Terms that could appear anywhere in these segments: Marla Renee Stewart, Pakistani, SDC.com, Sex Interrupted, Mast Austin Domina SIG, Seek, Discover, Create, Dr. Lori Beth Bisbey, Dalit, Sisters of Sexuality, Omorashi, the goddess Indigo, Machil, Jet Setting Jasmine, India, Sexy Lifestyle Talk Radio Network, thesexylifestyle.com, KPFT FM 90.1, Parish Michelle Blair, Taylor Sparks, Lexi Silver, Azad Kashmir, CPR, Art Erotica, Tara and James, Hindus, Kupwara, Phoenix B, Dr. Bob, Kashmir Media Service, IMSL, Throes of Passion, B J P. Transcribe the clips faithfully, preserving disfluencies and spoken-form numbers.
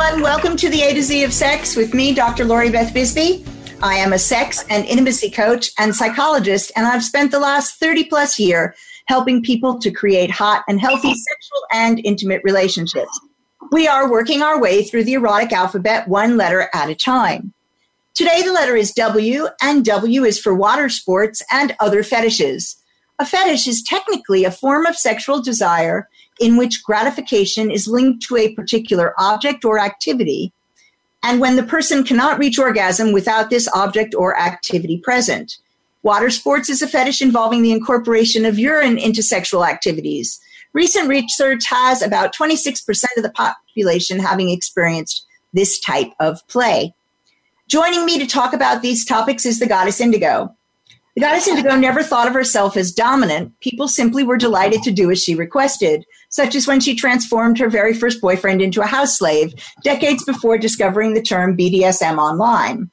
everyone. Welcome to the A to Z of Sex with me, Doctor Lori Beth Bisbey. I am a sex and intimacy coach and psychologist, and I've spent the last thirty plus year helping people to create hot and healthy sexual and intimate relationships. We are working our way through the erotic alphabet one letter at a time. Today, the letter is W, and W is for water sports and other fetishes. A fetish is technically a form of sexual desire in which gratification is linked to a particular object or activity, and when the person cannot reach orgasm without this object or activity present. Water sports is a fetish involving the incorporation of urine into sexual activities. Recent research has about twenty-six percent of the population having experienced this type of play. Joining me to talk about these topics is the goddess Indigo. The goddess Indigo never thought of herself as dominant. People simply were delighted to do as she requested, such as when she transformed her very first boyfriend into a house slave decades before discovering the term B D S M online.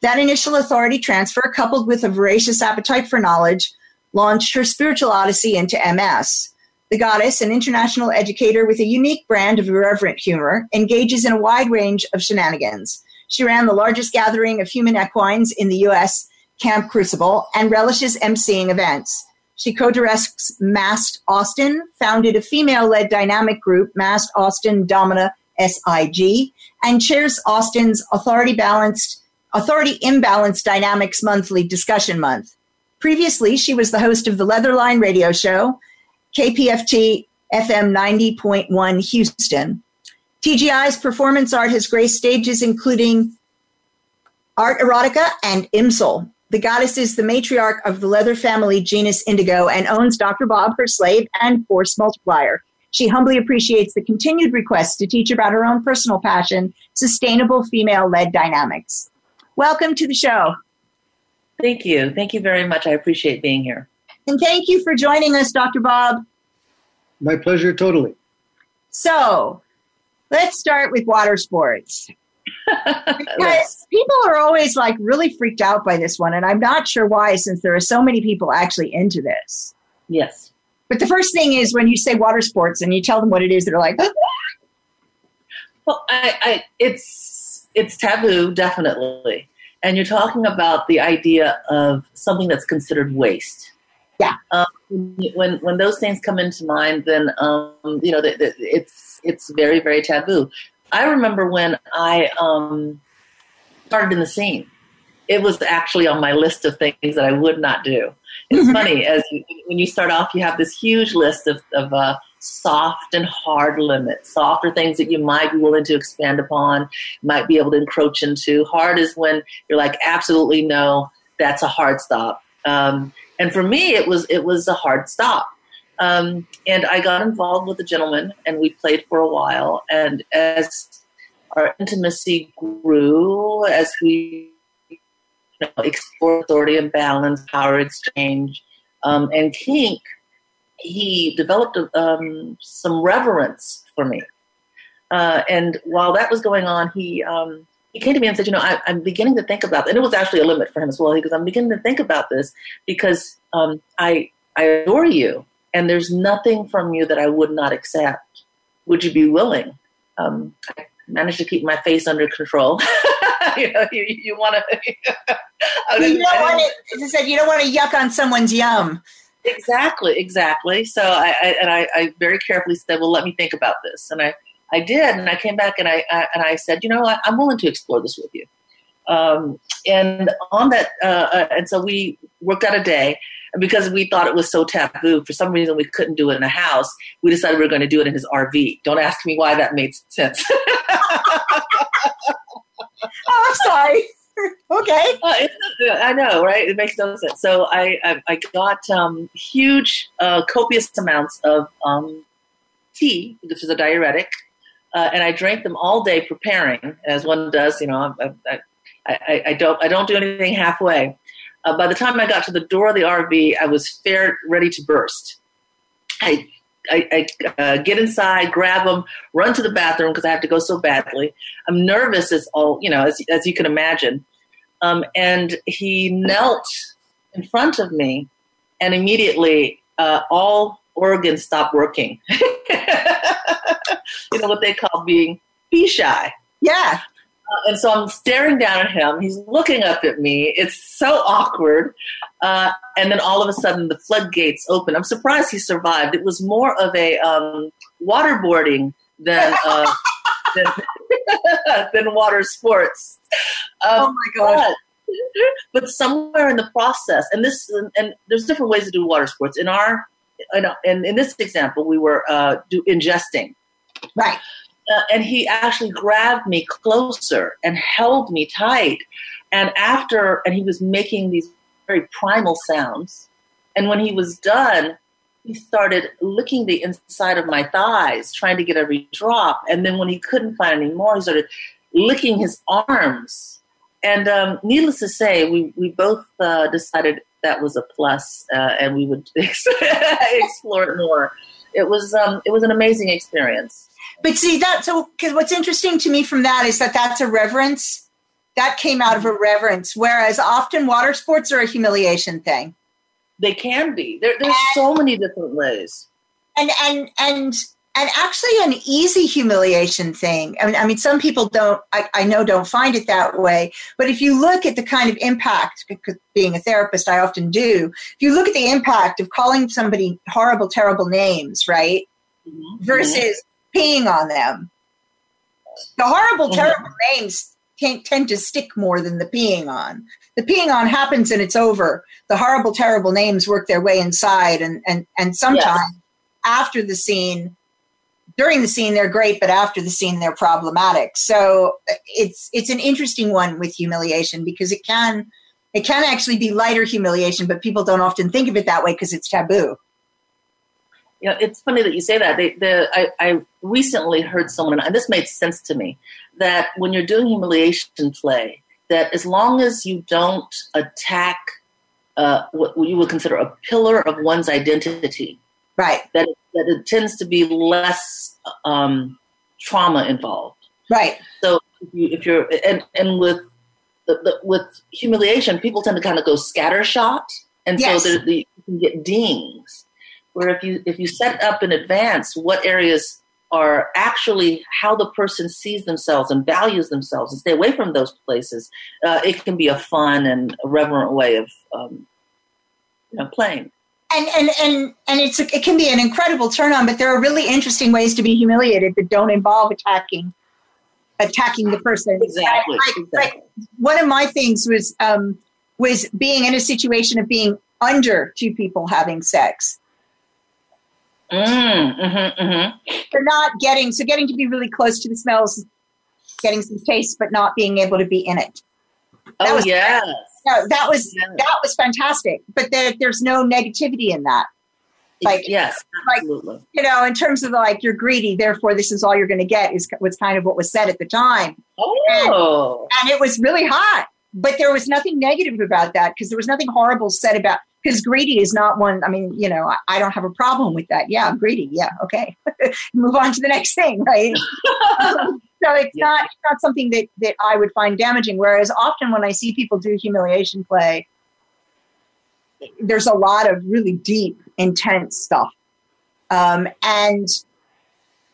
That initial authority transfer, coupled with a voracious appetite for knowledge, launched her spiritual odyssey into M S. The goddess, an international educator with a unique brand of irreverent humor, engages in a wide range of shenanigans. She ran the largest gathering of human equines in the U S, Camp Crucible, and relishes emceeing events. She co-directs Mast Austin, founded a female-led dynamic group, Mast Austin Domina S I G, and chairs Austin's Authority Balanced, Authority Imbalanced Dynamics Monthly Discussion Month. Previously, she was the host of the Leatherline radio show, K P F T F M ninety point one Houston. T G I's performance art has graced stages including Art Erotica and I M S L. The goddess is the matriarch of the leather family genus Indigo and owns Doctor Bob, her slave and force multiplier. She humbly appreciates the continued requests to teach about her own personal passion, sustainable female-led dynamics. Welcome to the show. Thank you. Thank you very much. I appreciate being here. And thank you for joining us, Doctor Bob. My pleasure, totally. So, let's start with water sports. Because people are always like really freaked out by this one, and I'm not sure why, since there are so many people actually into this. Yes. But the first thing is when you say water sports and you tell them what it is, they're like, oh. Well, I, I, it's it's taboo, definitely. And you're talking about the idea of something that's considered waste. Yeah. Um, when when those things come into mind, then um, you know the, the, it's it's very very taboo. I remember when I um, started in the scene, it was actually on my list of things that I would not do. It's funny, as you, when you start off, you have this huge list of, of uh, soft and hard limits. Soft are things that you might be willing to expand upon, might be able to encroach into. Hard is when you're like, absolutely no, that's a hard stop. Um, and for me, it was it was a hard stop. Um, and I got involved with a gentleman, and we played for a while. And as our intimacy grew, as we you know, explored authority and balance, power exchange, um, and kink, he developed um, some reverence for me. Uh, and while that was going on, he um, he came to me and said, you know, I, I'm beginning to think about this. And it was actually a limit for him as well. He goes, I'm beginning to think about this because um, I I adore you. And there's nothing from you that I would not accept. Would you be willing? Um, I managed to keep my face under control. you know, you, you want to. You don't want to. Said you don't want to yuck on someone's yum. Exactly, exactly. So I, I and I, I very carefully said, well, let me think about this, and I, I did, and I came back and I, I and I said, you know, I, I'm willing to explore this with you. Um, and on that, uh, and so we worked out a day. Because we thought it was so taboo, for some reason we couldn't do it in a house. We decided we were going to do it in his R V. Don't ask me why that made sense. Oh, I'm sorry. Okay. Uh, it, I know, right? It makes no sense. So I I, I got um, huge, uh, copious amounts of um, tea, which is a diuretic, uh, and I drank them all day preparing, as one does. You know, I I, I, I don't I don't do anything halfway. Uh, by the time I got to the door of the R V, I was fair, ready to burst. I, I, I uh, get inside, grab him, run to the bathroom because I have to go so badly. I'm nervous as all you know, as as you can imagine. Um, and he knelt in front of me, and immediately uh, all organs stopped working. You know what they call being pee shy. Yeah. Uh, and so I'm staring down at him. He's looking up at me. It's so awkward. Uh, and then all of a sudden the floodgates open. I'm surprised he survived. It was more of a um, waterboarding than, uh, than, than water sports. Um, oh, my God. But somewhere in the process, and this, and there's different ways to do water sports. In our, in, in, in this example, we were uh, do ingesting, right? Uh, and he actually grabbed me closer and held me tight. And after, and he was making these very primal sounds. And when he was done, he started licking the inside of my thighs, trying to get every drop. And then when he couldn't find any more, he started licking his arms. And um, needless to say, we, we both uh, decided that was a plus, uh, and we would explore it more. It was um, it was an amazing experience. But see, that, so, because what's interesting to me from that is that that's a reverence. That came out of a reverence, whereas often water sports are a humiliation thing. They can be. There, there's and, so many different ways. And and and. And actually an easy humiliation thing. I mean, I mean some people don't, I, I know, don't find it that way. But if you look at the kind of impact, because being a therapist, I often do, if you look at the impact of calling somebody horrible, terrible names, right, mm-hmm. versus peeing on them, the horrible, mm-hmm. terrible names can't, tend to stick more than the peeing on. The peeing on happens and it's over. The horrible, terrible names work their way inside. And, and, and sometimes yes. after the scene, during the scene, they're great, but after the scene, they're problematic. So it's it's an interesting one with humiliation, because it can it can actually be lighter humiliation, but people don't often think of it that way because it's taboo. Yeah, it's funny that you say that. They, the, I, I recently heard someone, and this made sense to me, that when you're doing humiliation play, that as long as you don't attack uh, what you would consider a pillar of one's identity, right, that it, that it tends to be less um, trauma involved. Right. So if, you, if you're and and with the, the, with humiliation, people tend to kind of go scattershot, and yes. so they, you can get dings. Where if you if you set up in advance what areas are actually how the person sees themselves and values themselves, and stay away from those places, uh, it can be a fun and reverent way of um, you know, playing. And and and and it's it can be an incredible turn on, but there are really interesting ways to be humiliated that don't involve attacking attacking the person. Exactly. Like, exactly. Like one of my things was um, was being in a situation of being under two people having sex. Mm, mm-hmm, mm-hmm. They're not getting so getting to be really close to the smells, getting some taste, but not being able to be in it. That oh was yeah. Crazy. No, that was that was fantastic, but there, there's no negativity in that. Like yes, absolutely. Like, you know, in terms of like you're greedy, therefore this is all you're going to get is was kind of what was said at the time. Oh, and, and it was really hot, but there was nothing negative about that because there was nothing horrible said about. Because greedy is not one. I mean, you know, I, I don't have a problem with that. Yeah, I'm greedy. Yeah, okay, move on to the next thing, right? So it's yeah. not it's not something that, that I would find damaging. Whereas often when I see people do humiliation play, there's a lot of really deep, intense stuff. Um, and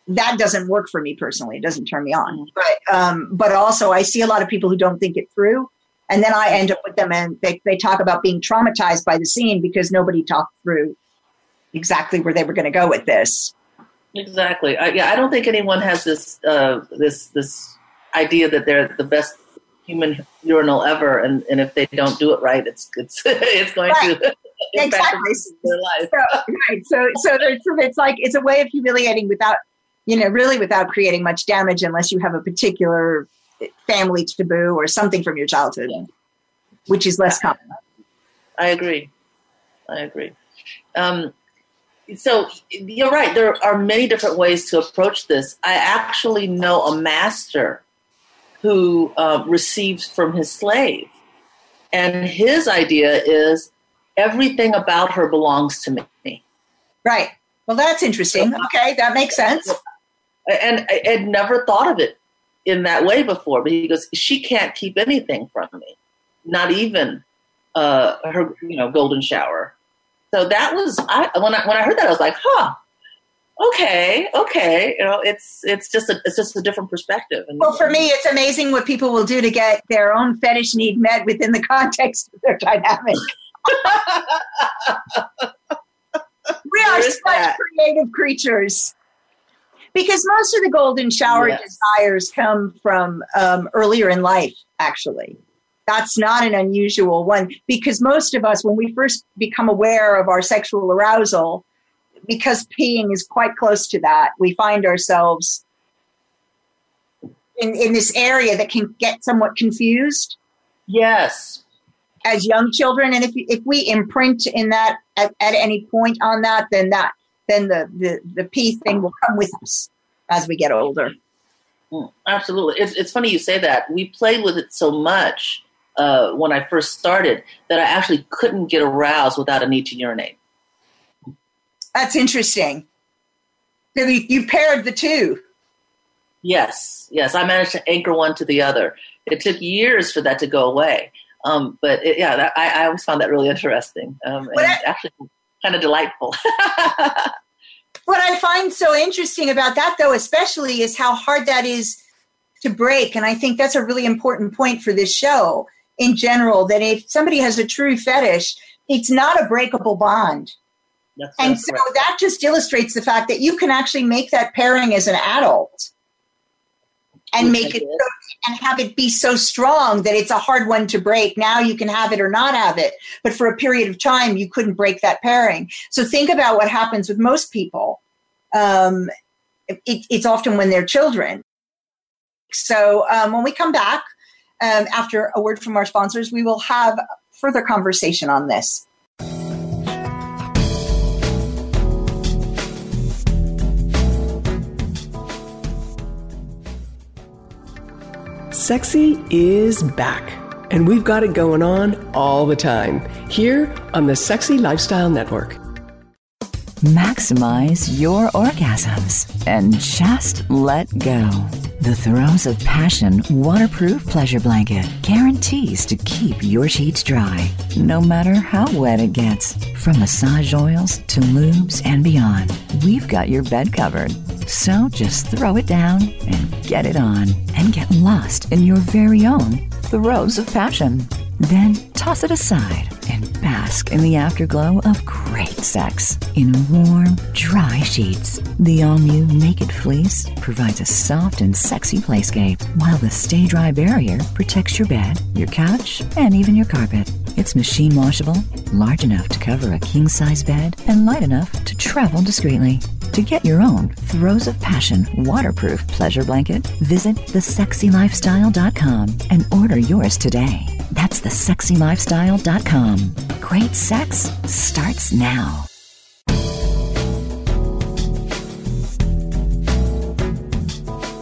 that doesn't work for me personally. It doesn't turn me on. But um, but also I see a lot of people who don't think it through. And then I end up with them and they, they talk about being traumatized by the scene because nobody talked through exactly where they were going to go with this. Exactly. I, yeah, I don't think anyone has this uh, this this idea that they're the best human urinal ever, and, and if they don't do it right, it's it's it's going right. to impact exactly. the rest of their life. So, right. So so there's, it's like it's a way of humiliating without you know really without creating much damage, unless you have a particular family taboo or something from your childhood, yeah. which is less common. I agree. I agree. Um, So you're right. There are many different ways to approach this. I actually know a master who uh, receives from his slave. And his idea is everything about her belongs to me. Right. Well, that's interesting. Okay. That makes sense. And I had never thought of it in that way before. But he goes, she can't keep anything from me. Not even uh, her, you know, golden shower. So that was, I, when I when I heard that, I was like, huh, okay, okay. You know, it's it's just a, it's just a different perspective. And, well, for me, it's amazing what people will do to get their own fetish need met within the context of their dynamic. We are such that? creative creatures. Because most of the golden shower yes. desires come from um, earlier in life, actually. That's not an unusual one, because most of us, when we first become aware of our sexual arousal, because peeing is quite close to that, we find ourselves in, in this area that can get somewhat confused. Yes. As young children. And if if we imprint in that at, at any point on that, then that then the, the, the pee thing will come with us as we get older. Mm, absolutely. It's, it's funny you say that. We played with it so much uh, when I first started that I actually couldn't get aroused without a need to urinate. That's interesting. So you, you paired the two. Yes. Yes. I managed to anchor one to the other. It took years for that to go away. Um, but it, yeah, that, I, I always found that really interesting. Um, and I, actually kind of delightful. What I find so interesting about that, though, especially, is how hard that is to break. And I think that's a really important point for this show in general, that if somebody has a true fetish, it's not a breakable bond. That's and that's so correct. That just illustrates the fact that you can actually make that pairing as an adult and make it so, and have it be so strong that it's a hard one to break. Now you can have it or not have it, but for a period of time, you couldn't break that pairing. So think about what happens with most people. Um, it, it's often when they're children. So um, when we come back, um, after a word from our sponsors, we will have further conversation on this. Sexy is back, and we've got it going on all the time here on the Sexy Lifestyle Network. Maximize your orgasms and just let go. The Throes of Passion waterproof pleasure blanket guarantees to keep your sheets dry, no matter how wet it gets. From massage oils to lubes and beyond, we've got your bed covered. So just throw it down and get it on and get lost in your very own Throes of Passion. Then toss it aside and bask in the afterglow of great sex in warm, dry sheets. The all-new Naked Fleece provides a soft and sexy playscape, while the Stay Dry Barrier protects your bed, your couch, and even your carpet. It's machine washable, large enough to cover a king-size bed, and light enough to travel discreetly. To get your own Throes of Passion waterproof pleasure blanket, visit the sexy lifestyle dot com and order yours today. That's the sexy lifestyle dot com. Great sex starts now.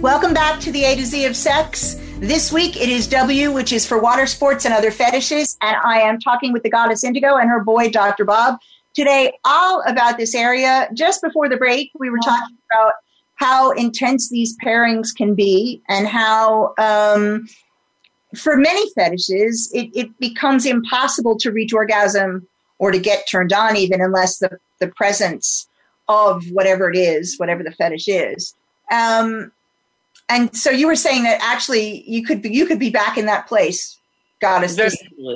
Welcome back to the A to Z of Sex. This week it is W, which is for water sports and other fetishes. And I am talking with the goddess Indigo and her boy, Doctor Bob, today, all about this area. Just before the break, we were talking about how intense these pairings can be and how, um, for many fetishes, it, it becomes impossible to reach orgasm or to get turned on, even unless the, the presence of whatever it is, whatever the fetish is. Um, and so you were saying that actually you could be, you could be back in that place, goddess,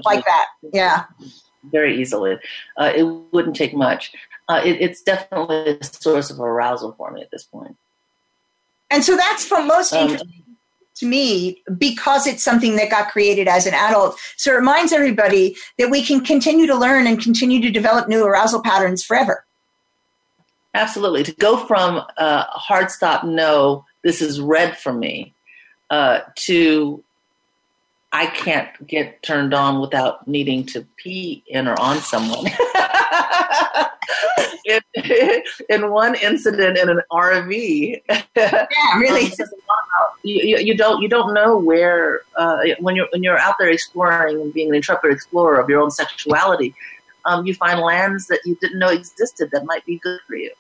like that. Yeah. Very easily. Uh, it wouldn't take much. Uh, it, it's definitely a source of arousal for me at this point. And so that's from most interesting um, to me, because it's something that got created as an adult. So it reminds everybody that we can continue to learn and continue to develop new arousal patterns forever. Absolutely. To go from uh, hard stop, no, this is red for me, uh, to I can't get turned on without needing to pee in or on someone. in, in one incident in an R V. Yeah, really. you, you don't you don't know where uh, when you're when you're out there exploring and being an intrepid explorer of your own sexuality, um, you find lands that you didn't know existed that might be good for you.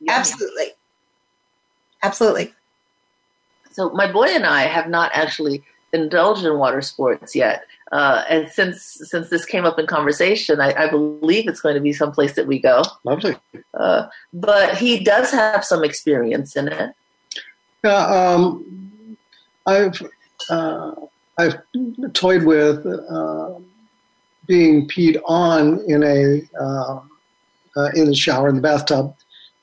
Yeah. Absolutely, absolutely. So my boy and I have not actually indulged in water sports yet. Uh, and since since this came up in conversation, I, I believe it's going to be someplace that we go. Lovely. Uh, but he does have some experience in it. Yeah, um, I've uh, I've toyed with uh, being peed on in a uh, uh, in the shower in the bathtub,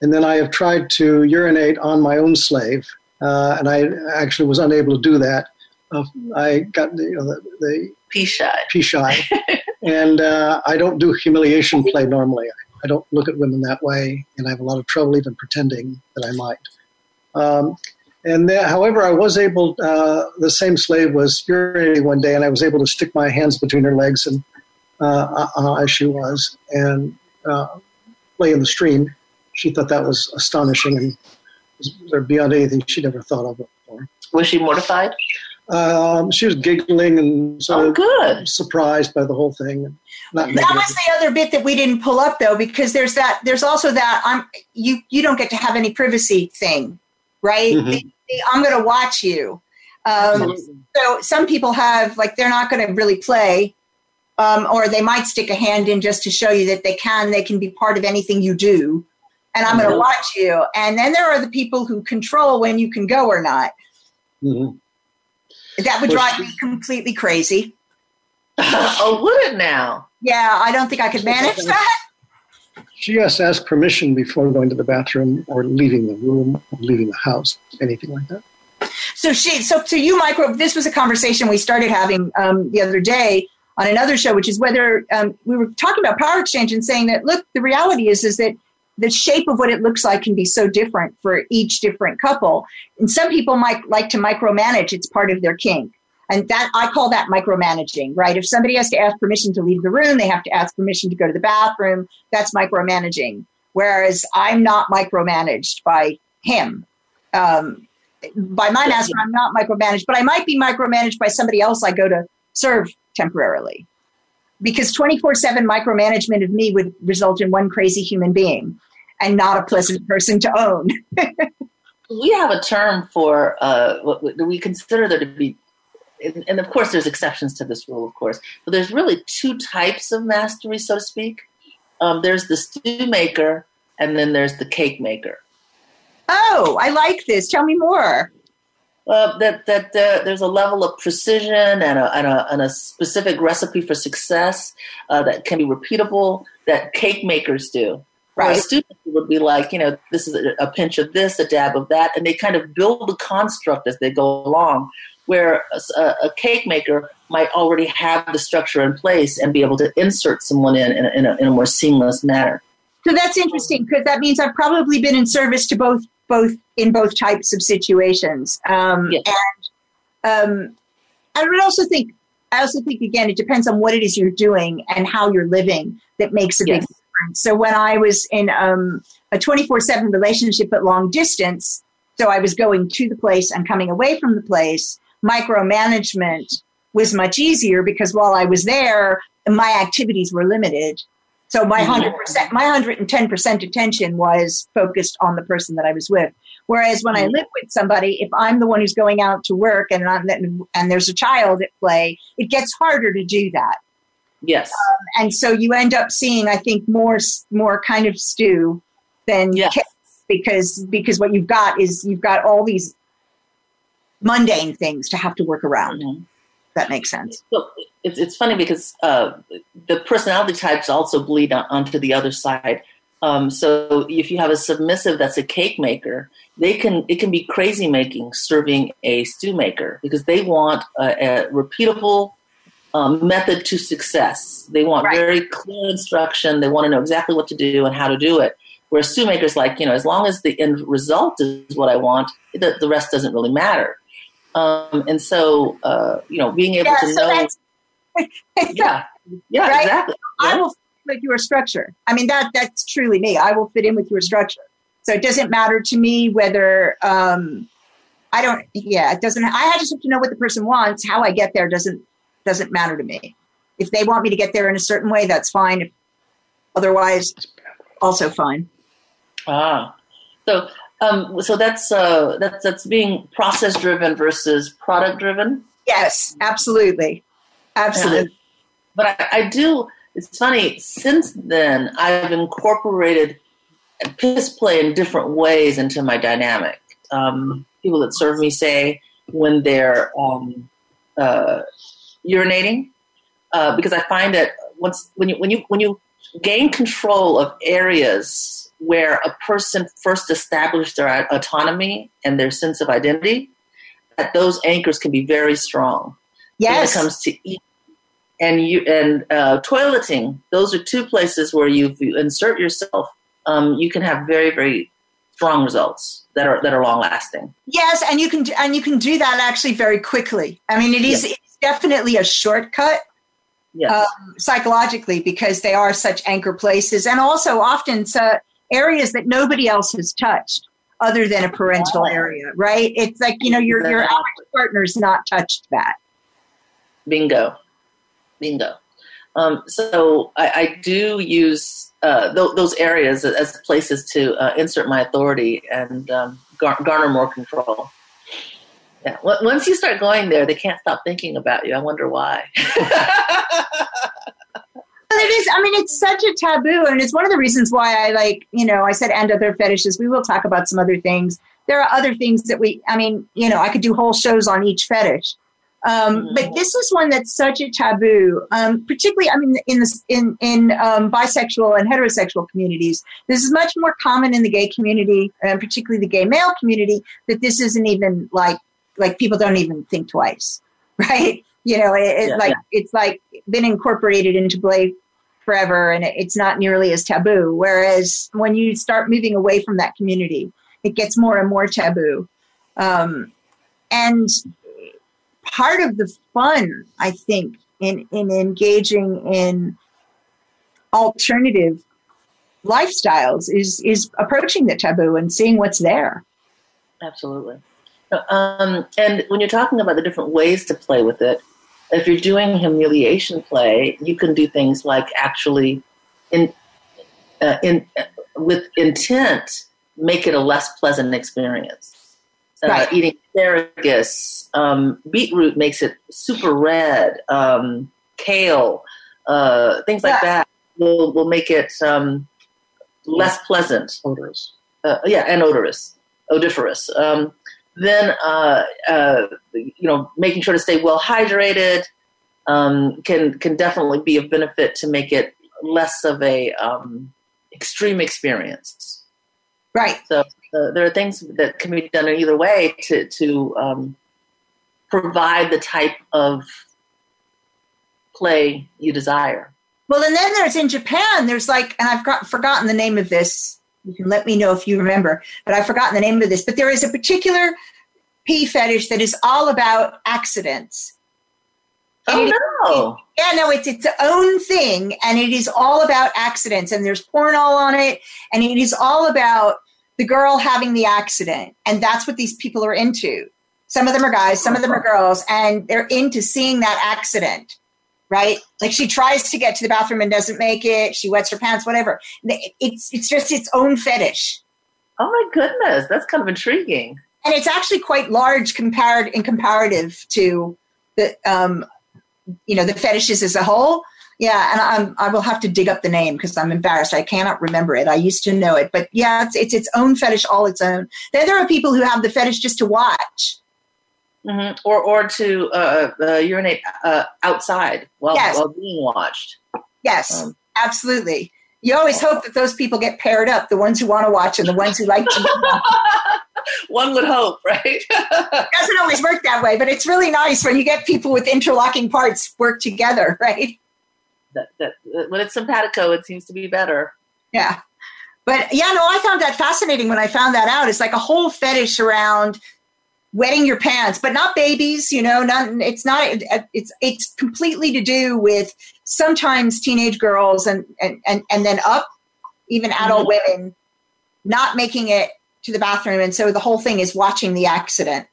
and then I have tried to urinate on my own slave, uh, and I actually was unable to do that. Uh, I got you know the. the Pee shy. Pee shy. And uh, I don't do humiliation play normally. I don't look at women that way, and I have a lot of trouble even pretending that I might. Um, and then, however, I was able, uh, the same slave was urinating one day, and I was able to stick my hands between her legs, and uh, uh, as she was, and uh, play in the stream. She thought that was astonishing and was beyond anything she'd ever thought of before. Was she mortified? Um, she was giggling and sort oh, of good. surprised by the whole thing. Not that negative. Was the other bit that we didn't pull up, though, because there's that. There's also that I'm you. You don't get to have any privacy thing, right? Mm-hmm. the, the, I'm going to watch you. Um, so some people have like they're not going to really play, um, or they might stick a hand in just to show you that they can. They can be part of anything you do, and I'm mm-hmm. going to watch you. And then there are the people who control when you can go or not. Mm-hmm. That would drive me completely crazy. Oh, would it now? Yeah, I don't think I could manage that. She has to ask permission before going to the bathroom or leaving the room or leaving the house, anything like that. So she, so to you, Micro, this was a conversation we started having um, the other day on another show, which is whether um, we were talking about power exchange and saying that, look, the reality is, is that the shape of what it looks like can be so different for each different couple. And some people might like to micromanage. It's part of their kink. And that I call that micromanaging, right? If somebody has to ask permission to leave the room, they have to ask permission to go to the bathroom. That's micromanaging. Whereas I'm not micromanaged by him. Um, by my master, I'm not micromanaged, but I might be micromanaged by somebody else I go to serve temporarily. Because twenty-four seven micromanagement of me would result in one crazy human being and not a pleasant person to own. We have a term for, uh, what we consider there to be, and, and of course there's exceptions to this rule, of course, but there's really two types of mastery, so to speak. Um, there's the stew maker and then there's the cake maker. Oh, I like this. Tell me more. Uh, that that uh, there's a level of precision and a, and a, and a specific recipe for success uh, that can be repeatable that cake makers do. Right. A student would be like, you know, this is a, a pinch of this, a dab of that, and they kind of build the construct as they go along, where a, a cake maker might already have the structure in place and be able to insert someone in in a, in a, in a more seamless manner. So that's interesting because that means I've probably been in service to both both in both types of situations. Um, yes. And um, I would also think, I also think, again, it depends on what it is you're doing and how you're living that makes a yes. big difference. So when I was in um, a twenty-four seven relationship but long distance, so I was going to the place and coming away from the place, micromanagement was much easier because while I was there, my activities were limited. So my one hundred percent, my one hundred ten percent attention was focused on the person that I was with. Whereas when I live with somebody, if I'm the one who's going out to work and I'm, and there's a child at play, it gets harder to do that. Yes. Um, and so you end up seeing, I think, more more kind of stew than yes. kids because because what you've got is you've got all these mundane things to have to work around. Mm-hmm. That makes sense. So it's, it's funny because uh, the personality types also bleed on, onto the other side. Um, so if you have a submissive that's a cake maker, they can it can be crazy making serving a stew maker because they want a, a repeatable um, method to success. They want right. very clear instruction. They want to know exactly what to do and how to do it. Whereas stew makers like, you know, as long as the end result is what I want, the, the rest doesn't really matter. Um, and so, uh, you know, being able yeah, to so know, yeah, yeah, right? exactly. Yeah. I will with your structure. I mean, that that's truly me. I will fit in with your structure. So it doesn't matter to me whether, um, I don't, yeah, it doesn't, I just have to know what the person wants. How I get there doesn't, doesn't matter to me. If they want me to get there in a certain way, that's fine. If otherwise, also fine. Ah, so, um, so that's, uh, that's, that's being process driven versus product driven. Yes, absolutely. Absolutely. Yeah. But I, I do, it's funny, since then I've incorporated piss play in different ways into my dynamic. Um, people that serve me say when they're um, uh, urinating, uh, because I find that once when you when you when you gain control of areas where a person first established their autonomy and their sense of identity, that those anchors can be very strong. Yes, when it comes to eating and you and uh, toileting, those are two places where you, you insert yourself. Um, you can have very, very strong results that are that are long lasting. Yes, and you can and you can do that actually very quickly. I mean, it is yes. it's definitely a shortcut yes. um, psychologically because they are such anchor places, and also often uh, areas that nobody else has touched other than a parental wow. area. Right? It's like you know your exactly. your average partner's not touched that. Bingo, bingo. Um, so I, I do use. Uh, th- those areas as places to uh, insert my authority and um, gar- garner more control. Yeah, w- once you start going there, they can't stop thinking about you. I wonder why. Well, it is. I mean, it's such a taboo, and it's one of the reasons why I like. You know, I said and other fetishes. We will talk about some other things. There are other things that we. I mean, you know, I could do whole shows on each fetish. Um, but this is one that's such a taboo, um, particularly, I mean, in the, in, in um, bisexual and heterosexual communities. This is much more common in the gay community, and particularly the gay male community, that this isn't even like, like people don't even think twice, right? You know, it, it, yeah, like, yeah. it's like been incorporated into play forever, and it's not nearly as taboo. Whereas when you start moving away from that community, it gets more and more taboo. Um, and... Part of the fun, I think, in, in engaging in alternative lifestyles is is approaching the taboo and seeing what's there. Absolutely. Um, and when you're talking about the different ways to play with it, if you're doing humiliation play, you can do things like actually, in uh, in uh, with intent, make it a less pleasant experience. Uh, right. Eating asparagus, um, beetroot makes it super red, um, kale, uh, things yeah. like that will will make it um, less pleasant. Odorous. Uh, yeah, and odorous, odoriferous. Um, then, uh, uh, you know, making sure to stay well hydrated um, can can definitely be of benefit to make it less of a um, extreme experience. Right. So. Uh, there are things that can be done in either way to, to um, provide the type of play you desire. Well, and then there's in Japan, there's like, and I've got, forgotten the name of this. You can let me know if you remember, but I've forgotten the name of this. But there is a particular pee fetish that is all about accidents. Oh, it, no. It, yeah, no, it's its own thing, and it is all about accidents. And there's porn all on it, and it is all about the girl having the accident, and that's what these people are into. Some of them are guys, some of them are girls, and they're into seeing that accident, right? Like she tries to get to the bathroom and doesn't make it. She wets her pants, whatever. It's it's just its own fetish. Oh my goodness, that's kind of intriguing. And it's actually quite large compared in comparative to the um, you know, the fetishes as a whole. Yeah, and I'm, I will have to dig up the name because I'm embarrassed. I cannot remember it. I used to know it. But, yeah, it's, it's its own fetish, all its own. Then there are people who have the fetish just to watch. Mm-hmm. Or or to uh, uh, urinate uh, outside while, yes. while being watched. Yes, um, absolutely. You always hope that those people get paired up, the ones who want to watch and the ones who like to One would hope, right? It doesn't always work that way, but it's really nice when you get people with interlocking parts work together, right? That, that when it's simpatico, it seems to be better. Yeah. But yeah, no, I found that fascinating when I found that out. It's like a whole fetish around wetting your pants, but not babies, you know, not, it's not, it's, it's completely to do with sometimes teenage girls and, and, and, and then up, even adult mm-hmm. women not making it to the bathroom. And so the whole thing is watching the accident.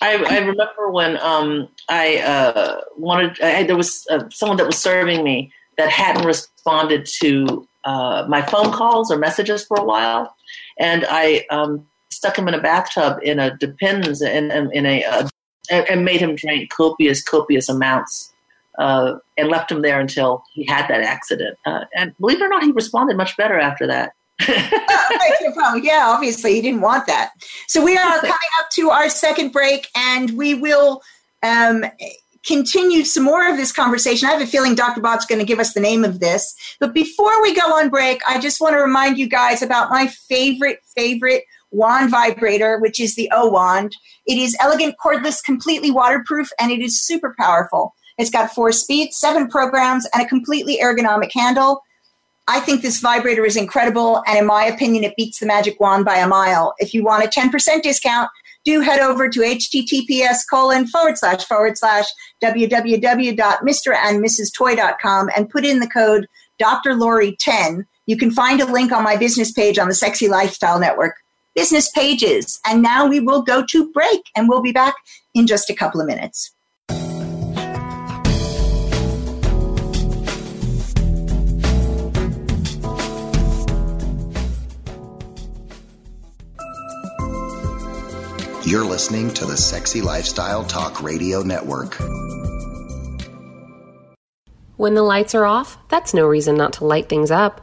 I, I remember when um, I uh, wanted, I, there was uh, someone that was serving me that hadn't responded to uh, my phone calls or messages for a while. And I um, stuck him in a bathtub in a Depends in, in, in a, uh, and made him drink copious, copious amounts uh, and left him there until he had that accident. Uh, and believe it or not, he responded much better after that. Yeah, obviously he didn't want that. So we are coming up to our second break, and we will um, continue some more of this conversation. I have a feeling Doctor Bob's going to give us the name of this. But before we go on break, I just want to remind you guys about my favorite, favorite wand vibrator, which is the O wand. It is elegant, cordless, completely waterproof, and it is super powerful. It's got four speeds, seven programs, and a completely ergonomic handle. I think this vibrator is incredible, and in my opinion, it beats the magic wand by a mile. If you want a ten percent discount, do head over to https colon forward slash forward slash www dot mister and missus toy dot com and put in the code Doctor Lori ten. You can find a link on my business page on the Sexy Lifestyle Network business pages. And now we will go to break, and we'll be back in just a couple of minutes. You're listening to the Sexy Lifestyle Talk Radio Network. When the lights are off, that's no reason not to light things up.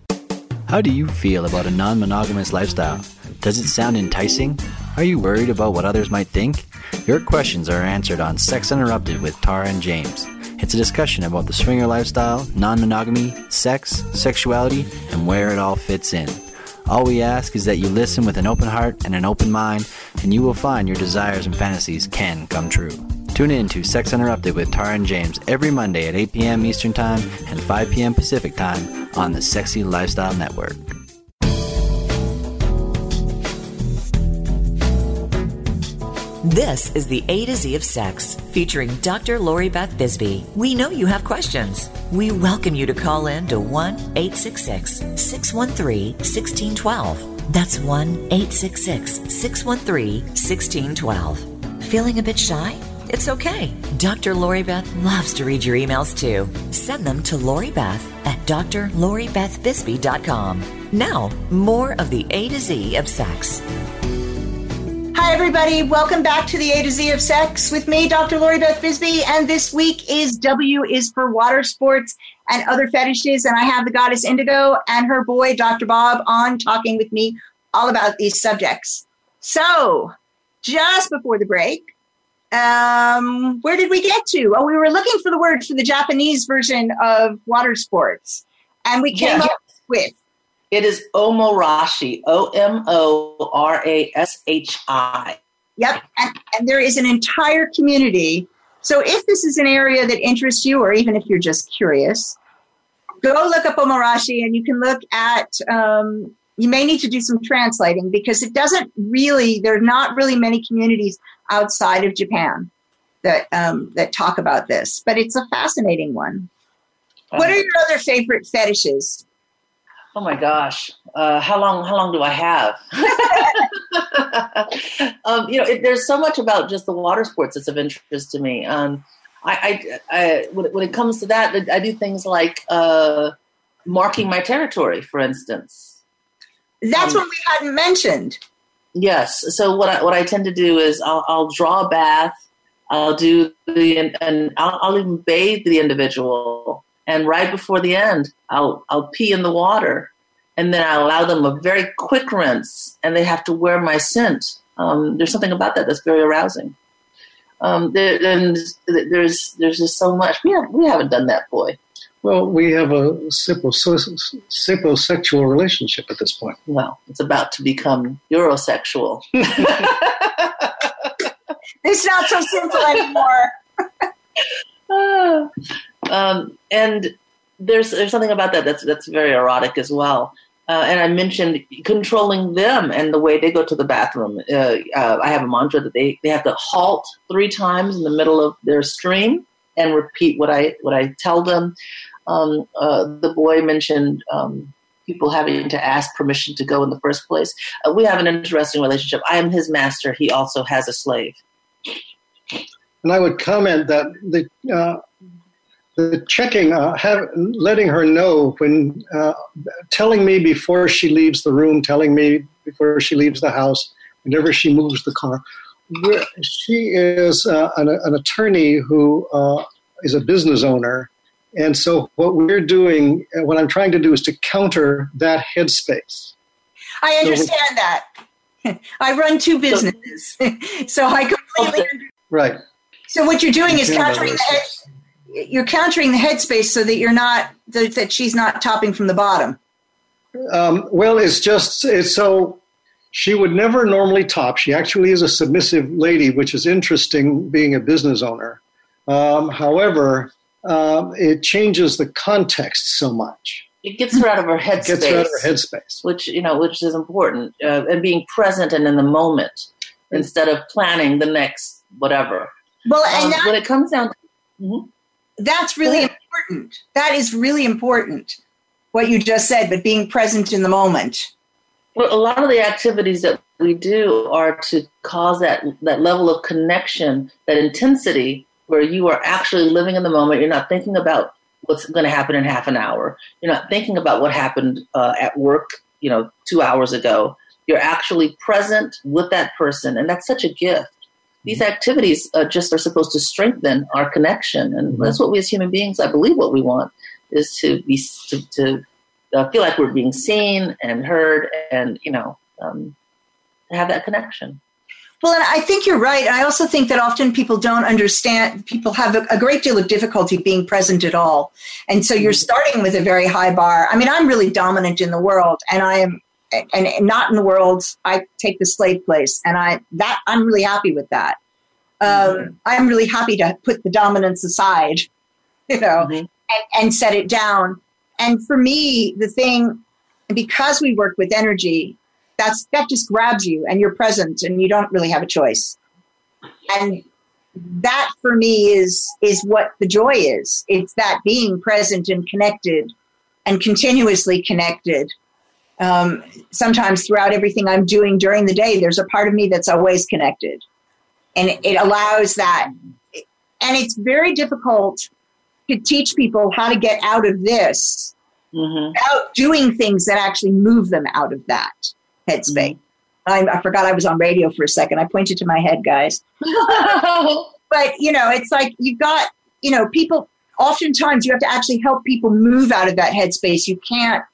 How do you feel about a non-monogamous lifestyle? Does it sound enticing? Are you worried about what others might think? Your questions are answered on Sex Interrupted with Tara and James. It's a discussion about the swinger lifestyle, non-monogamy, sex, sexuality, and where it all fits in. All we ask is that you listen with an open heart and an open mind, and you will find your desires and fantasies can come true. Tune in to Sex Interrupted with Tara and James every Monday at eight p.m. Eastern Time and five p.m. Pacific Time on the Sexy Lifestyle Network. This is the A to Z of Sex, featuring Doctor Lori Beth Bisbey. We know you have questions. We welcome you to call in to one eight six six, six one three, one six one two. That's one eight six six, six one three, one six one two. Feeling a bit shy? It's okay. Doctor Lori Beth loves to read your emails, too. Send them to Lori Beth at Dr Lori Beth Bisbey dot com. Now, more of the A to Z of Sex. Hi, everybody. Welcome back to the A to Z of Sex with me, Doctor Lori Beth Bisbey. And this week is W is for water sports and other fetishes. And I have the goddess Indigo and her boy, Doctor Bob, on talking with me all about these subjects. So just before the break, um, where did we get to? Oh, we were looking for the word for the Japanese version of water sports. And we came yeah. up with. It is Omorashi, O M O R A S H I. Yep, and, and there is an entire community. So if this is an area that interests you, or even if you're just curious, go look up Omorashi, and you can look at, um, you may need to do some translating, because it doesn't really, there are not really many communities outside of Japan that um, that talk about this. But it's a fascinating one. Oh. What are your other favorite fetishes? Oh my gosh! Uh, how long? How long do I have? um, you know, it, there's so much about just the water sports that's of interest to me. Um, I, I, I when, it, when it comes to that, I do things like uh, marking my territory, for instance. That's um, what we hadn't mentioned. Yes. So what I, what I tend to do is I'll, I'll draw a bath. I'll do the and, and I'll, I'll even bathe the individual. And right before the end, I'll I'll pee in the water, and then I allow them a very quick rinse, and they have to wear my scent. Um, there's something about that that's very arousing. Um, there, and there's there's just so much. We haven't, we haven't done that, boy. Well, we have a sexual relationship at this point. Well, it's about to become Eurosexual. It's not so simple anymore. uh, um, and there's there's something about that that's that's very erotic as well. Uh, and I mentioned controlling them and the way they go to the bathroom. Uh, uh, I have a mantra that they, they have to halt three times in the middle of their stream and repeat what I what I tell them. Um, uh, the boy mentioned um, people having to ask permission to go in the first place. Uh, we have an interesting relationship. I am his master. He also has a slave. And I would comment that the uh, the checking, uh, have, letting her know when, uh, telling me before she leaves the room, telling me before she leaves the house, whenever she moves the car. She is uh, an, an attorney who uh, is a business owner. And so what we're doing, what I'm trying to do is to counter that headspace. I understand so, that. I run two businesses. So I completely understand. Right. So what you're doing is countering the head, you're countering the headspace so that you're not, that she's not topping from the bottom. Um, well, it's just, it's so, she would never normally top. She actually is a submissive lady, which is interesting being a business owner. Um, however, um, it changes the context so much. It gets her out of her headspace. Gets her out of her headspace, which you know, which is important, uh, and being present and in the moment instead of planning the next whatever. Well, um, and that, when it comes down, to, mm-hmm. that's really important. That is really important. What you just said, but being present in the moment. Well, a lot of the activities that we do are to cause that that level of connection, that intensity, where you are actually living in the moment. You're not thinking about what's going to happen in half an hour. You're not thinking about what happened uh, at work, you know, two hours ago. You're actually present with that person, and that's such a gift. These activities uh, just are supposed to strengthen our connection, and mm-hmm. that's what we as human beings, I believe, what we want is to be to. to Uh, feel like we're being seen and heard and, you know, um, have that connection. Well, and I think you're right. And I also think that often people don't understand, people have a, a great deal of difficulty being present at all. And so you're starting with a very high bar. I mean, I'm really dominant in the world and I am and, and not in the world. I take the slave place and I that I'm really happy with that. Um, mm-hmm. I'm really happy to put the dominance aside, you know, mm-hmm. and, and set it down. And for me, the thing, because we work with energy, that's that just grabs you and you're present and you don't really have a choice. And that for me is is what the joy is. It's that being present and connected and continuously connected. Um, sometimes throughout everything I'm doing during the day, there's a part of me that's always connected. And it allows that. And it's very difficult to teach people how to get out of this mm-hmm. without doing things that actually move them out of that headspace. I, I forgot I was on radio for a second. I pointed to my head, guys. But, you know, it's like you've got, you know, people, oftentimes you have to actually help people move out of that headspace. You can't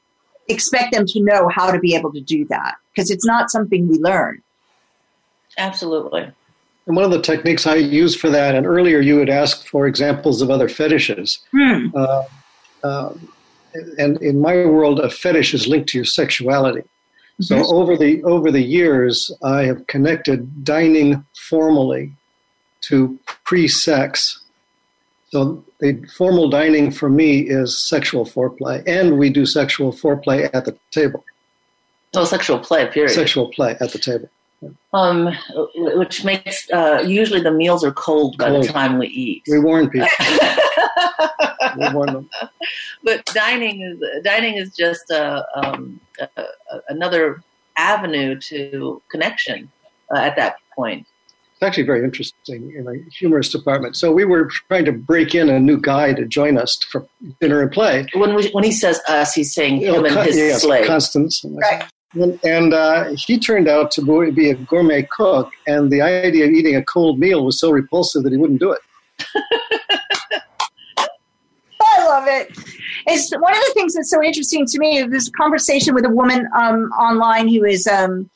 expect them to know how to be able to do that because it's not something we learn. Absolutely. And one of the techniques I use for that, and earlier you would ask for examples of other fetishes. Hmm. Uh, uh, and in my world, a fetish is linked to your sexuality. Mm-hmm. So over the over the years, I have connected dining formally to pre-sex. So the formal dining for me is sexual foreplay, and we do sexual foreplay at the table. Oh, sexual play, period. Sexual play at the table. Um, which makes, uh, usually the meals are cold by cold. the time we eat. We warn people. We warn them. But dining is, dining is just uh, um, uh, another avenue to connection uh, at that point. It's actually very interesting in the humorous department. So we were trying to break in a new guy to join us for dinner and play. When we, when he says us, he's saying him oh, and his yeah, slave. Constance. Right. And uh, he turned out to be a gourmet cook, and the idea of eating a cold meal was so repulsive that he wouldn't do it. I love it. It's one of the things that's so interesting to me. This conversation with a woman um, online who is um,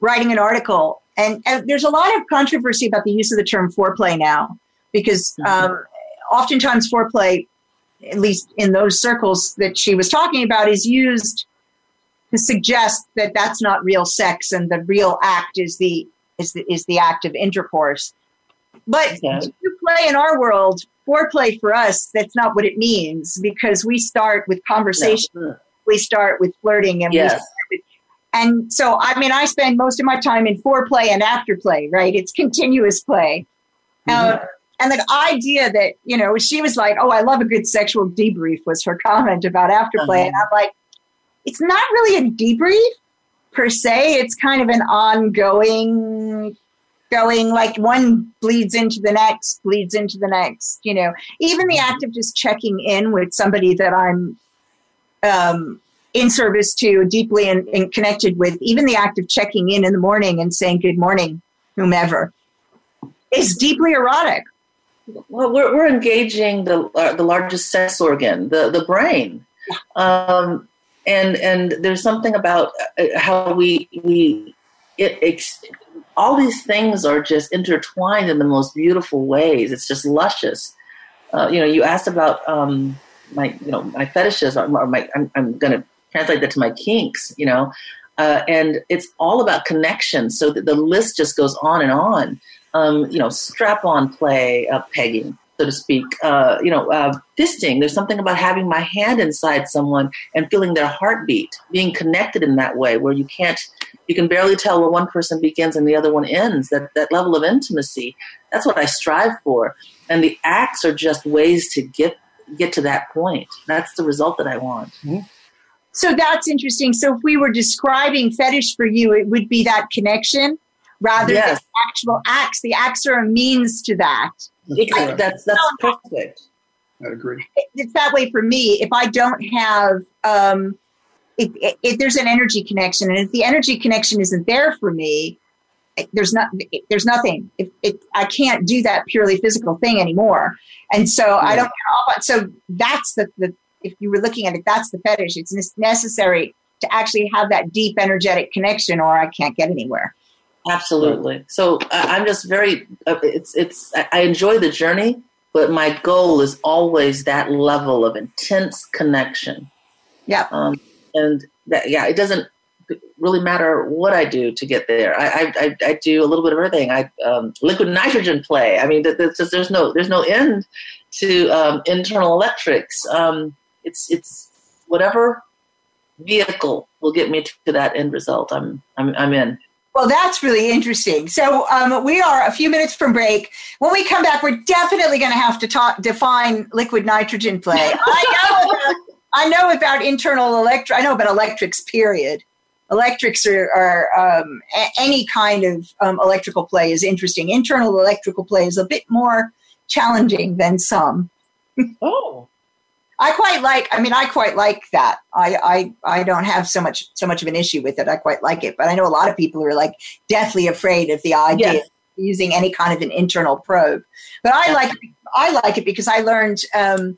writing an article, And, and there's a lot of controversy about the use of the term foreplay now, because um, oftentimes foreplay, at least in those circles that she was talking about, is used to suggest that that's not real sex and the real act is the is the, is the act of intercourse. But okay. if you play in our world, foreplay for us, that's not what it means, because we start with conversation, no. we start with flirting, and yes. we start with, and so, I mean, I spend most of my time in foreplay and afterplay, right? It's continuous play. Mm-hmm. Uh, and the idea that, you know, she was like, oh, I love a good sexual debrief, was her comment about afterplay. Mm-hmm. And I'm like, it's not really a debrief per se. It's kind of an ongoing going, like one bleeds into the next, bleeds into the next, you know. Even the act of just checking in with somebody that I'm um, in service to, deeply in, in connected with, even the act of checking in in the morning and saying good morning, whomever, is deeply erotic. Well, we're, we're engaging the uh, the largest sex organ, the, the brain. Um, and and there's something about how we, we it, it's, all these things are just intertwined in the most beautiful ways. It's just luscious. Uh, you know, you asked about um, my, you know, my fetishes, or my, I'm, I'm going to translate that to my kinks, you know, uh, and it's all about connection. So the, the list just goes on and on. Um, you know, strap-on play, uh, pegging, so to speak, uh, you know, uh, fisting. There's something about having my hand inside someone and feeling their heartbeat, being connected in that way where you can't, you can barely tell where one person begins and the other one ends. That that level of intimacy, that's what I strive for. And the acts are just ways to get, get to that point. That's the result that I want. Mm-hmm. So that's interesting. So if we were describing fetish for you, it would be that connection? Rather yes. than actual acts. The acts are a means to that. That's I, that's, that's no, perfect. I agree. It, it's that way for me. If I don't have, um, if, if, if there's an energy connection, and if the energy connection isn't there for me, it, there's not, it, there's nothing. If, it, I can't do that purely physical thing anymore. And so yeah. I don't. So that's the, the. If you were looking at it, that's the fetish. It's necessary to actually have that deep energetic connection, or I can't get anywhere. Absolutely. So uh, I'm just very, uh, it's, it's, I enjoy the journey, but my goal is always that level of intense connection. Yeah. Um, and that, yeah, it doesn't really matter what I do to get there. I, I, I do a little bit of everything. I, um, liquid nitrogen play. I mean, that's just, there's no, there's no end to, um, internal electrics. Um, it's, it's whatever vehicle will get me to that end result. I'm, I'm, I'm in. Well, that's really interesting. So um, we are a few minutes from break. When we come back, we're definitely going to have to talk, define liquid nitrogen play. I know about, I know about internal electric. I know about electrics, period. Electrics are, are um, a- any kind of um, electrical play is interesting. Internal electrical play is a bit more challenging than some. Oh. I quite like, I mean, I quite like that. I, I, I don't have so much, so much of an issue with it. I quite like it, but I know a lot of people who are like deathly afraid of the idea yes. of using any kind of an internal probe, but I like, I like it because I learned, um,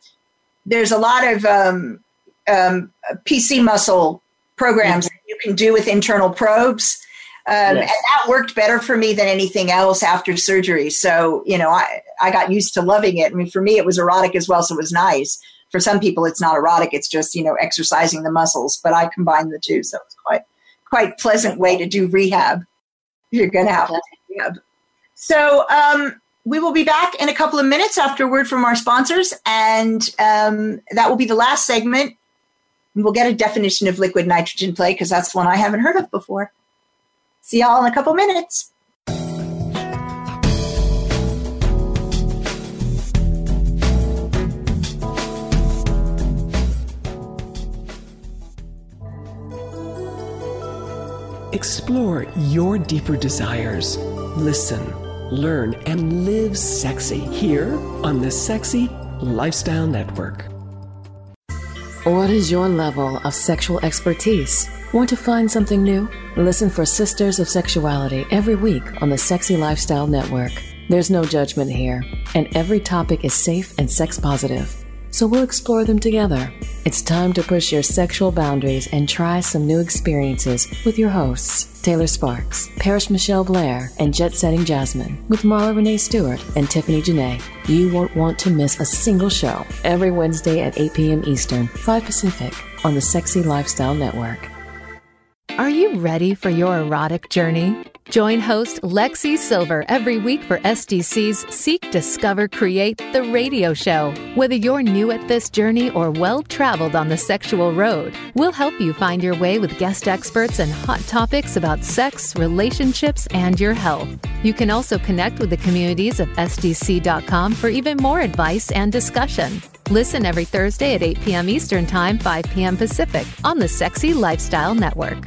there's a lot of, um, um, P C muscle programs mm-hmm. that you can do with internal probes. Um, yes. And that worked better for me than anything else after surgery. So, you know, I, I got used to loving it. I mean, for me, it was erotic as well. So it was nice. For some people, it's not erotic. It's just, you know, exercising the muscles. But I combine the two. So it's quite quite pleasant way to do rehab. You're going to have to do rehab. So um, we will be back in a couple of minutes after a word from our sponsors. And um, that will be the last segment. We'll get a definition of liquid nitrogen play because that's one I haven't heard of before. See y'all in a couple minutes. Explore your deeper desires. Listen, learn, and live sexy here on the Sexy Lifestyle Network. What is your level of sexual expertise? Want to find something new? Listen for Sisters of Sexuality every week on the Sexy Lifestyle Network. There's no judgment here, and every topic is safe and sex positive. so we'll explore them together. It's time to push your sexual boundaries and try some new experiences with your hosts, Taylor Sparks, Parish Michelle Blair, and Jet Setting Jasmine, with Marla Renee Stewart and Tiffany Janae. You won't want to miss a single show every Wednesday at eight p.m. Eastern, five Pacific, on the Sexy Lifestyle Network. Are you ready for your erotic journey? Join host Lexi Silver every week for S D C's Seek, Discover, Create, the radio show. Whether you're new at this journey or well-traveled on the sexual road, we'll help you find your way with guest experts and hot topics about sex, relationships, and your health. You can also connect with the communities of S D C dot com for even more advice and discussion. Listen every Thursday at eight p.m. Eastern Time, five p.m. Pacific, on the Sexy Lifestyle Network.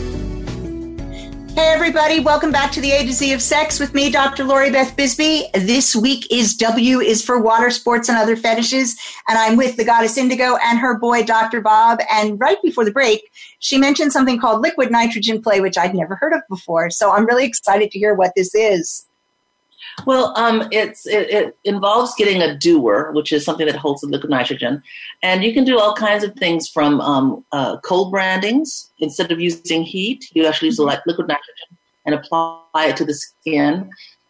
Hey everybody, welcome back to the A to Z of Sex with me, Doctor Lori Beth Bisbey. This week is W is for water sports and other fetishes, and I'm with the goddess Indigo and her boy, Doctor Bob. And right before the break, she mentioned something called liquid nitrogen play, which I'd never heard of before. So I'm really excited to hear what this is. Well, um, it's it, it involves getting a doer, which is something that holds the liquid nitrogen. And you can do all kinds of things from um, uh, cold brandings. Instead of using heat, you actually use the liquid nitrogen and apply it to the skin.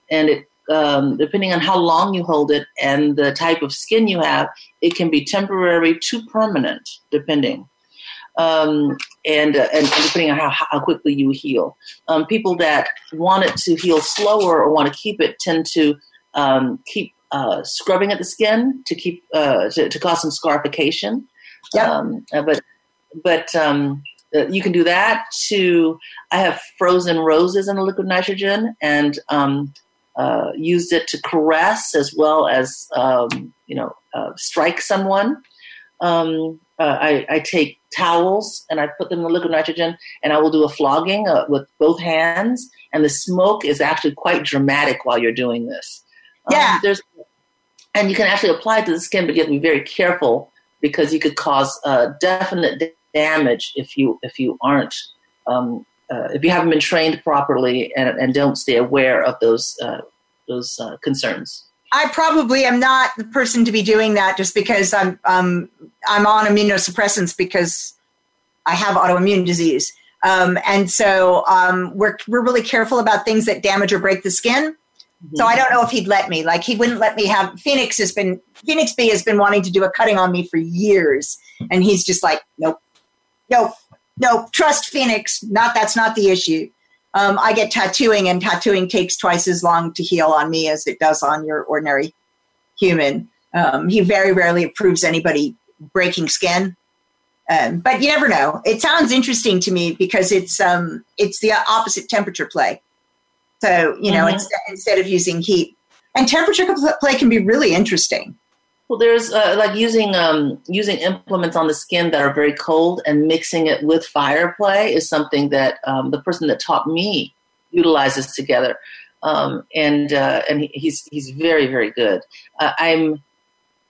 And it, um, depending on how long you hold it and the type of skin you have, it can be temporary to permanent, depending. Um, and, uh, and depending on how, how quickly you heal. Um, people that want it to heal slower or want to keep it tend to um, keep uh, scrubbing at the skin to keep uh, to, to cause some scarification. Yep. Um, but but um, you can do that to, I have frozen roses in the liquid nitrogen and um, uh, used it to caress as well as, um, you know, uh, strike someone. Um, uh, I, I take towels and I put them in the liquid nitrogen and I will do a flogging uh, with both hands, and the smoke is actually quite dramatic while you're doing this. Um, yeah. There's, and you can actually apply it to the skin, but you have to be very careful because you could cause uh, definite damage if you if you aren't um, uh, if you haven't been trained properly and, and don't stay aware of those uh, those uh, concerns. I probably am not the person to be doing that just because I'm um, I'm on immunosuppressants because I have autoimmune disease. Um, and so um, we're we're really careful about things that damage or break the skin. Mm-hmm. So I don't know if he'd let me. Like he wouldn't let me have Phoenix has been Phoenix B has been wanting to do a cutting on me for years. And he's just like, nope, nope, nope, trust Phoenix. Not that's not the issue. Um, I get tattooing, and tattooing takes twice as long to heal on me as it does on your ordinary human. Um, he very rarely approves anybody breaking skin, um, but you never know. It sounds interesting to me because it's um, it's the opposite temperature play. So you know, mm-hmm. instead, instead of using heat, and temperature play can be really interesting. Well, there's uh, like using um, using implements on the skin that are very cold and mixing it with fire play is something that um, the person that taught me utilizes together, um, and uh, and he's he's very very good. Uh, I'm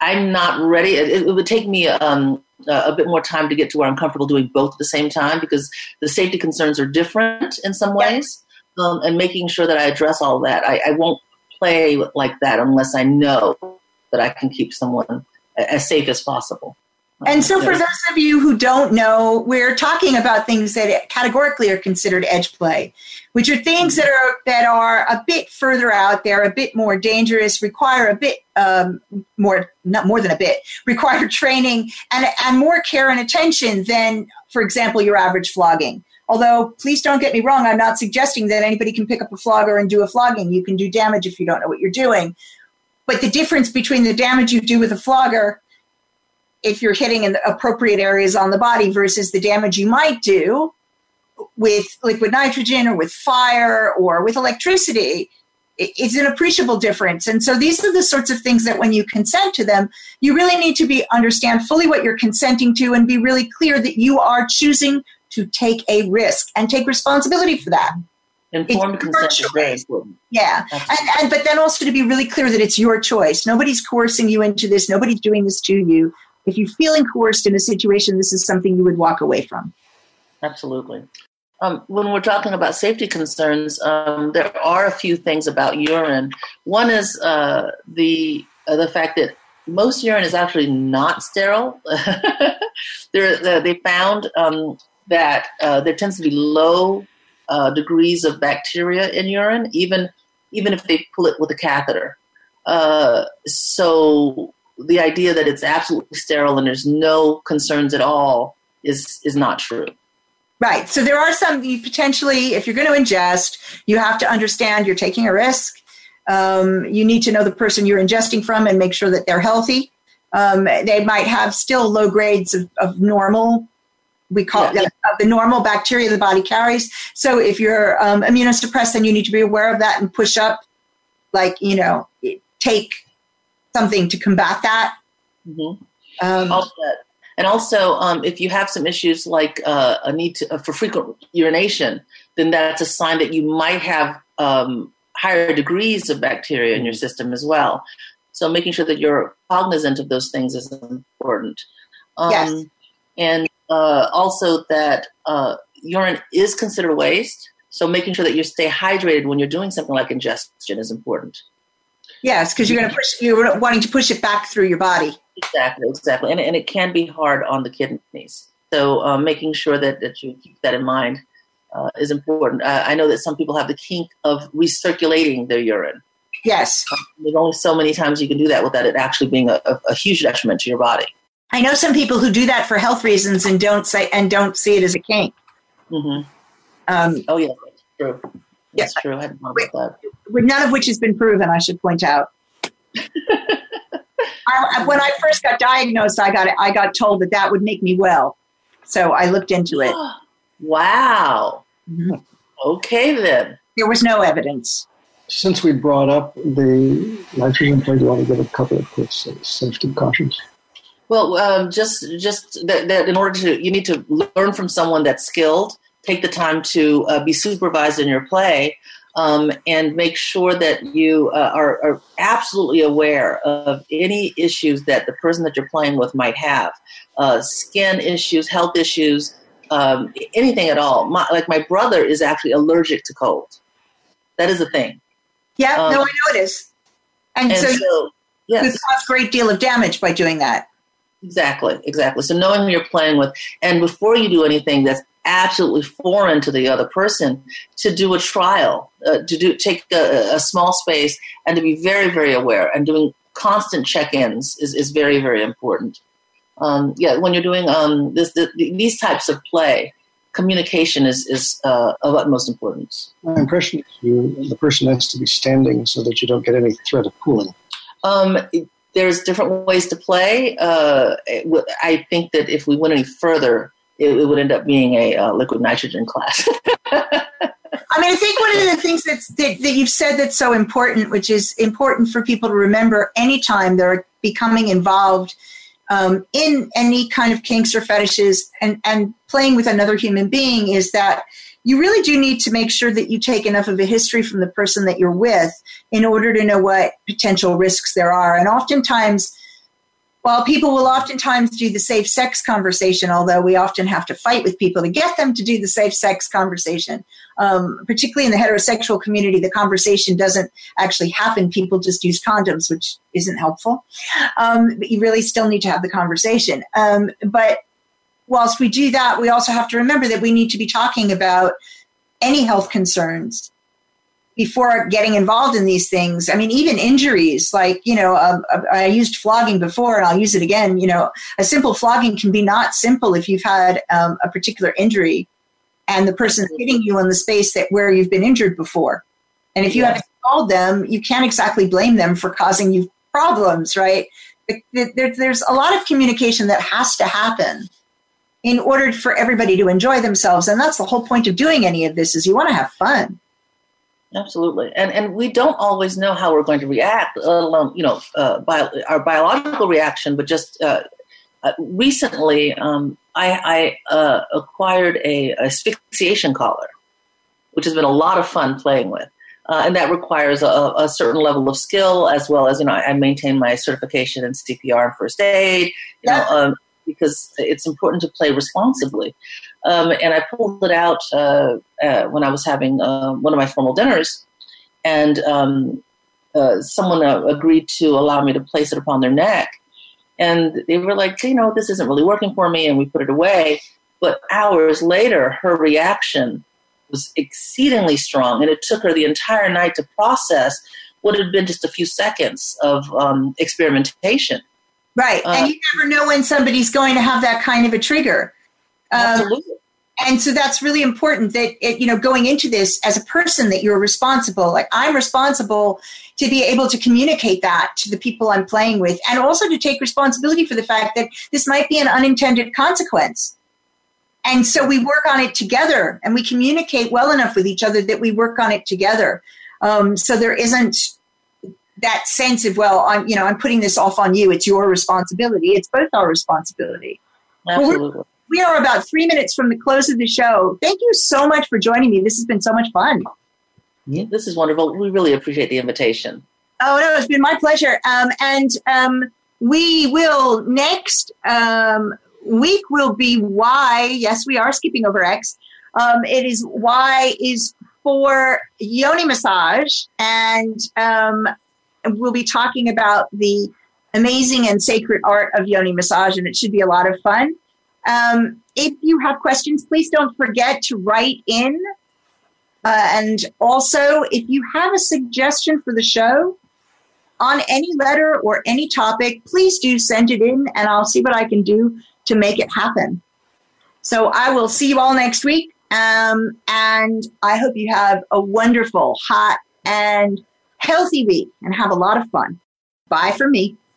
I'm not ready. It, it would take me um, a bit more time to get to where I'm comfortable doing both at the same time because the safety concerns are different in some ways, um, and making sure that I address all that. I, I won't play like that unless I know that I can keep someone as safe as possible. And so for those of you who don't know, we're talking about things that categorically are considered edge play, which are things that are that are a bit further out there, a bit more dangerous, require a bit um, more, not more than a bit, require training and, and more care and attention than, for example, your average flogging. Although, please don't get me wrong, I'm not suggesting that anybody can pick up a flogger and do a flogging. You can do damage if you don't know what you're doing. But the difference between the damage you do with a flogger, if you're hitting in the appropriate areas on the body, versus the damage you might do with liquid nitrogen or with fire or with electricity it's an appreciable difference. And so these are the sorts of things that when you consent to them, you really need to be understand fully what you're consenting to and be really clear that you are choosing to take a risk and take responsibility for that. Informed consent is very important. Yeah. And, and but then also to be really clear that it's your choice. Nobody's coercing you into this. Nobody's doing this to you. If you're feeling coerced in a situation, this is something you would walk away from. Absolutely. Um, when we're talking about safety concerns, um, there are a few things about urine. One is uh, the uh, the fact that most urine is actually not sterile. They're, they found um, that uh, there tends to be low uh, degrees of bacteria in urine, even even if they pull it with a catheter. Uh, so the idea that it's absolutely sterile and there's no concerns at all is is not true. Right. So there are some, you potentially, if you're going to ingest, you have to understand you're taking a risk. Um, you need to know the person you're ingesting from and make sure that they're healthy. Um, they might have still low grades of, of normal, we call yeah. it uh, the normal bacteria the body carries. So if you're um, immunosuppressed, then you need to be aware of that and push up, like, you know, take something to combat that. Mm-hmm. Um, All that. And also, um, if you have some issues like uh, a need to, uh, for frequent urination, then that's a sign that you might have um, higher degrees of bacteria in your system as well. So making sure that you're cognizant of those things is important. Um, yes. And uh, also that uh, urine is considered waste. So making sure that you stay hydrated when you're doing something like ingestion is important. Yes, because you're going to push. You're wanting to push it back through your body. Exactly, exactly, and and it can be hard on the kidneys. So uh, making sure that, that you keep that in mind uh, is important. Uh, I know that some people have the kink of recirculating their urine. Yes, um, there's only so many times you can do that without it actually being a, a, a huge detriment to your body. I know some people who do that for health reasons and don't say and don't see it as a kink. Mm-hmm. Um, oh yeah, that's true. That's yeah, true. I hadn't thought about that. None of which has been proven, I should point out. I, when I first got diagnosed, I got I got told that that would make me well. So I looked into it. Wow. Mm-hmm. Okay, then. There was no evidence. Since we brought up the nitrogen plate, you want to give a couple of quick safety cautions? Well, um, just just that, that in order to, you need to learn from someone that's skilled. Take the time to uh, be supervised in your play. Um, and make sure that you uh, are, are absolutely aware of any issues that the person that you're playing with might have. Uh, skin issues, health issues, um, anything at all. My, like my brother is actually allergic to cold. That is a thing. Yeah, um, no, I know it is. And, and so, so yes. You cause a great deal of damage by doing that. Exactly, exactly. So knowing who you're playing with, and before you do anything that's absolutely foreign to the other person, to do a trial, uh, to do take a, a small space, and to be very, very aware. And doing constant check-ins is, is very, very important. Um, yeah, when you're doing um, this, the, these types of play, communication is is uh, of utmost importance. My impression is you, the person has to be standing so that you don't get any threat of pooling. Um, there's different ways to play. Uh, I think that if we went any further, it would end up being a uh, liquid nitrogen class. I mean, I think one of the things that's, that, that you've said that's so important, which is important for people to remember anytime they're becoming involved um, in any kind of kinks or fetishes and, and playing with another human being, is that you really do need to make sure that you take enough of a history from the person that you're with in order to know what potential risks there are. And oftentimes, While people will oftentimes do the safe sex conversation, although we often have to fight with people to get them to do the safe sex conversation, um, particularly in the heterosexual community, the conversation doesn't actually happen. People just use condoms, which isn't helpful. Um, but you really still need to have the conversation. Um, but whilst we do that, we also have to remember that we need to be talking about any health concerns before getting involved in these things. I mean, even injuries, like, you know, um, I used flogging before and I'll use it again. You know, a simple flogging can be not simple if you've had um, a particular injury and the person's hitting you in the space that where you've been injured before. And if you yeah. haven't told them, you can't exactly blame them for causing you problems, right? There, there's a lot of communication that has to happen in order for everybody to enjoy themselves. And that's the whole point of doing any of this, is you want to have fun. Absolutely. And and we don't always know how we're going to react, let alone, you know, uh, bio, our biological reaction. But just uh, uh, recently, um, I, I uh, acquired a asphyxiation collar, which has been a lot of fun playing with. Uh, and that requires a, a certain level of skill, as well as, you know, I maintain my certification in C P R and first aid, you yeah. know, um, because it's important to play responsibly. Um, and I pulled it out uh, uh, when I was having uh, one of my formal dinners, and um, uh, someone uh, agreed to allow me to place it upon their neck. And they were like, you know, this isn't really working for me, and we put it away. But hours later, her reaction was exceedingly strong, and it took her the entire night to process what had been just a few seconds of um, experimentation. Right, and uh, you never know when somebody's going to have that kind of a trigger. Um, Absolutely. And so that's really important that, it, you know, going into this as a person that you're responsible, like I'm responsible to be able to communicate that to the people I'm playing with, and also to take responsibility for the fact that this might be an unintended consequence. And so we work on it together, and we communicate well enough with each other that we work on it together. Um, so there isn't that sense of, well, I'm, you know, I'm putting this off on you. It's your responsibility. It's both our responsibility. Absolutely. Well, we are about three minutes from the close of the show. Thank you so much for joining me. This has been so much fun. Yeah, this is wonderful. We really appreciate the invitation. Oh, no, it's been my pleasure. Um, and um, we will next um, week will be Y. Yes, we are skipping over X. Um, it is Y is for yoni massage. And um, we'll be talking about the amazing and sacred art of yoni massage. And it should be a lot of fun. Um, if you have questions, please don't forget to write in. Uh, and also, if you have a suggestion for the show on any letter or any topic, please do send it in, and I'll see what I can do to make it happen. So I will see you all next week. Um, and I hope you have a wonderful, hot, and healthy week, and have a lot of fun. Bye for me.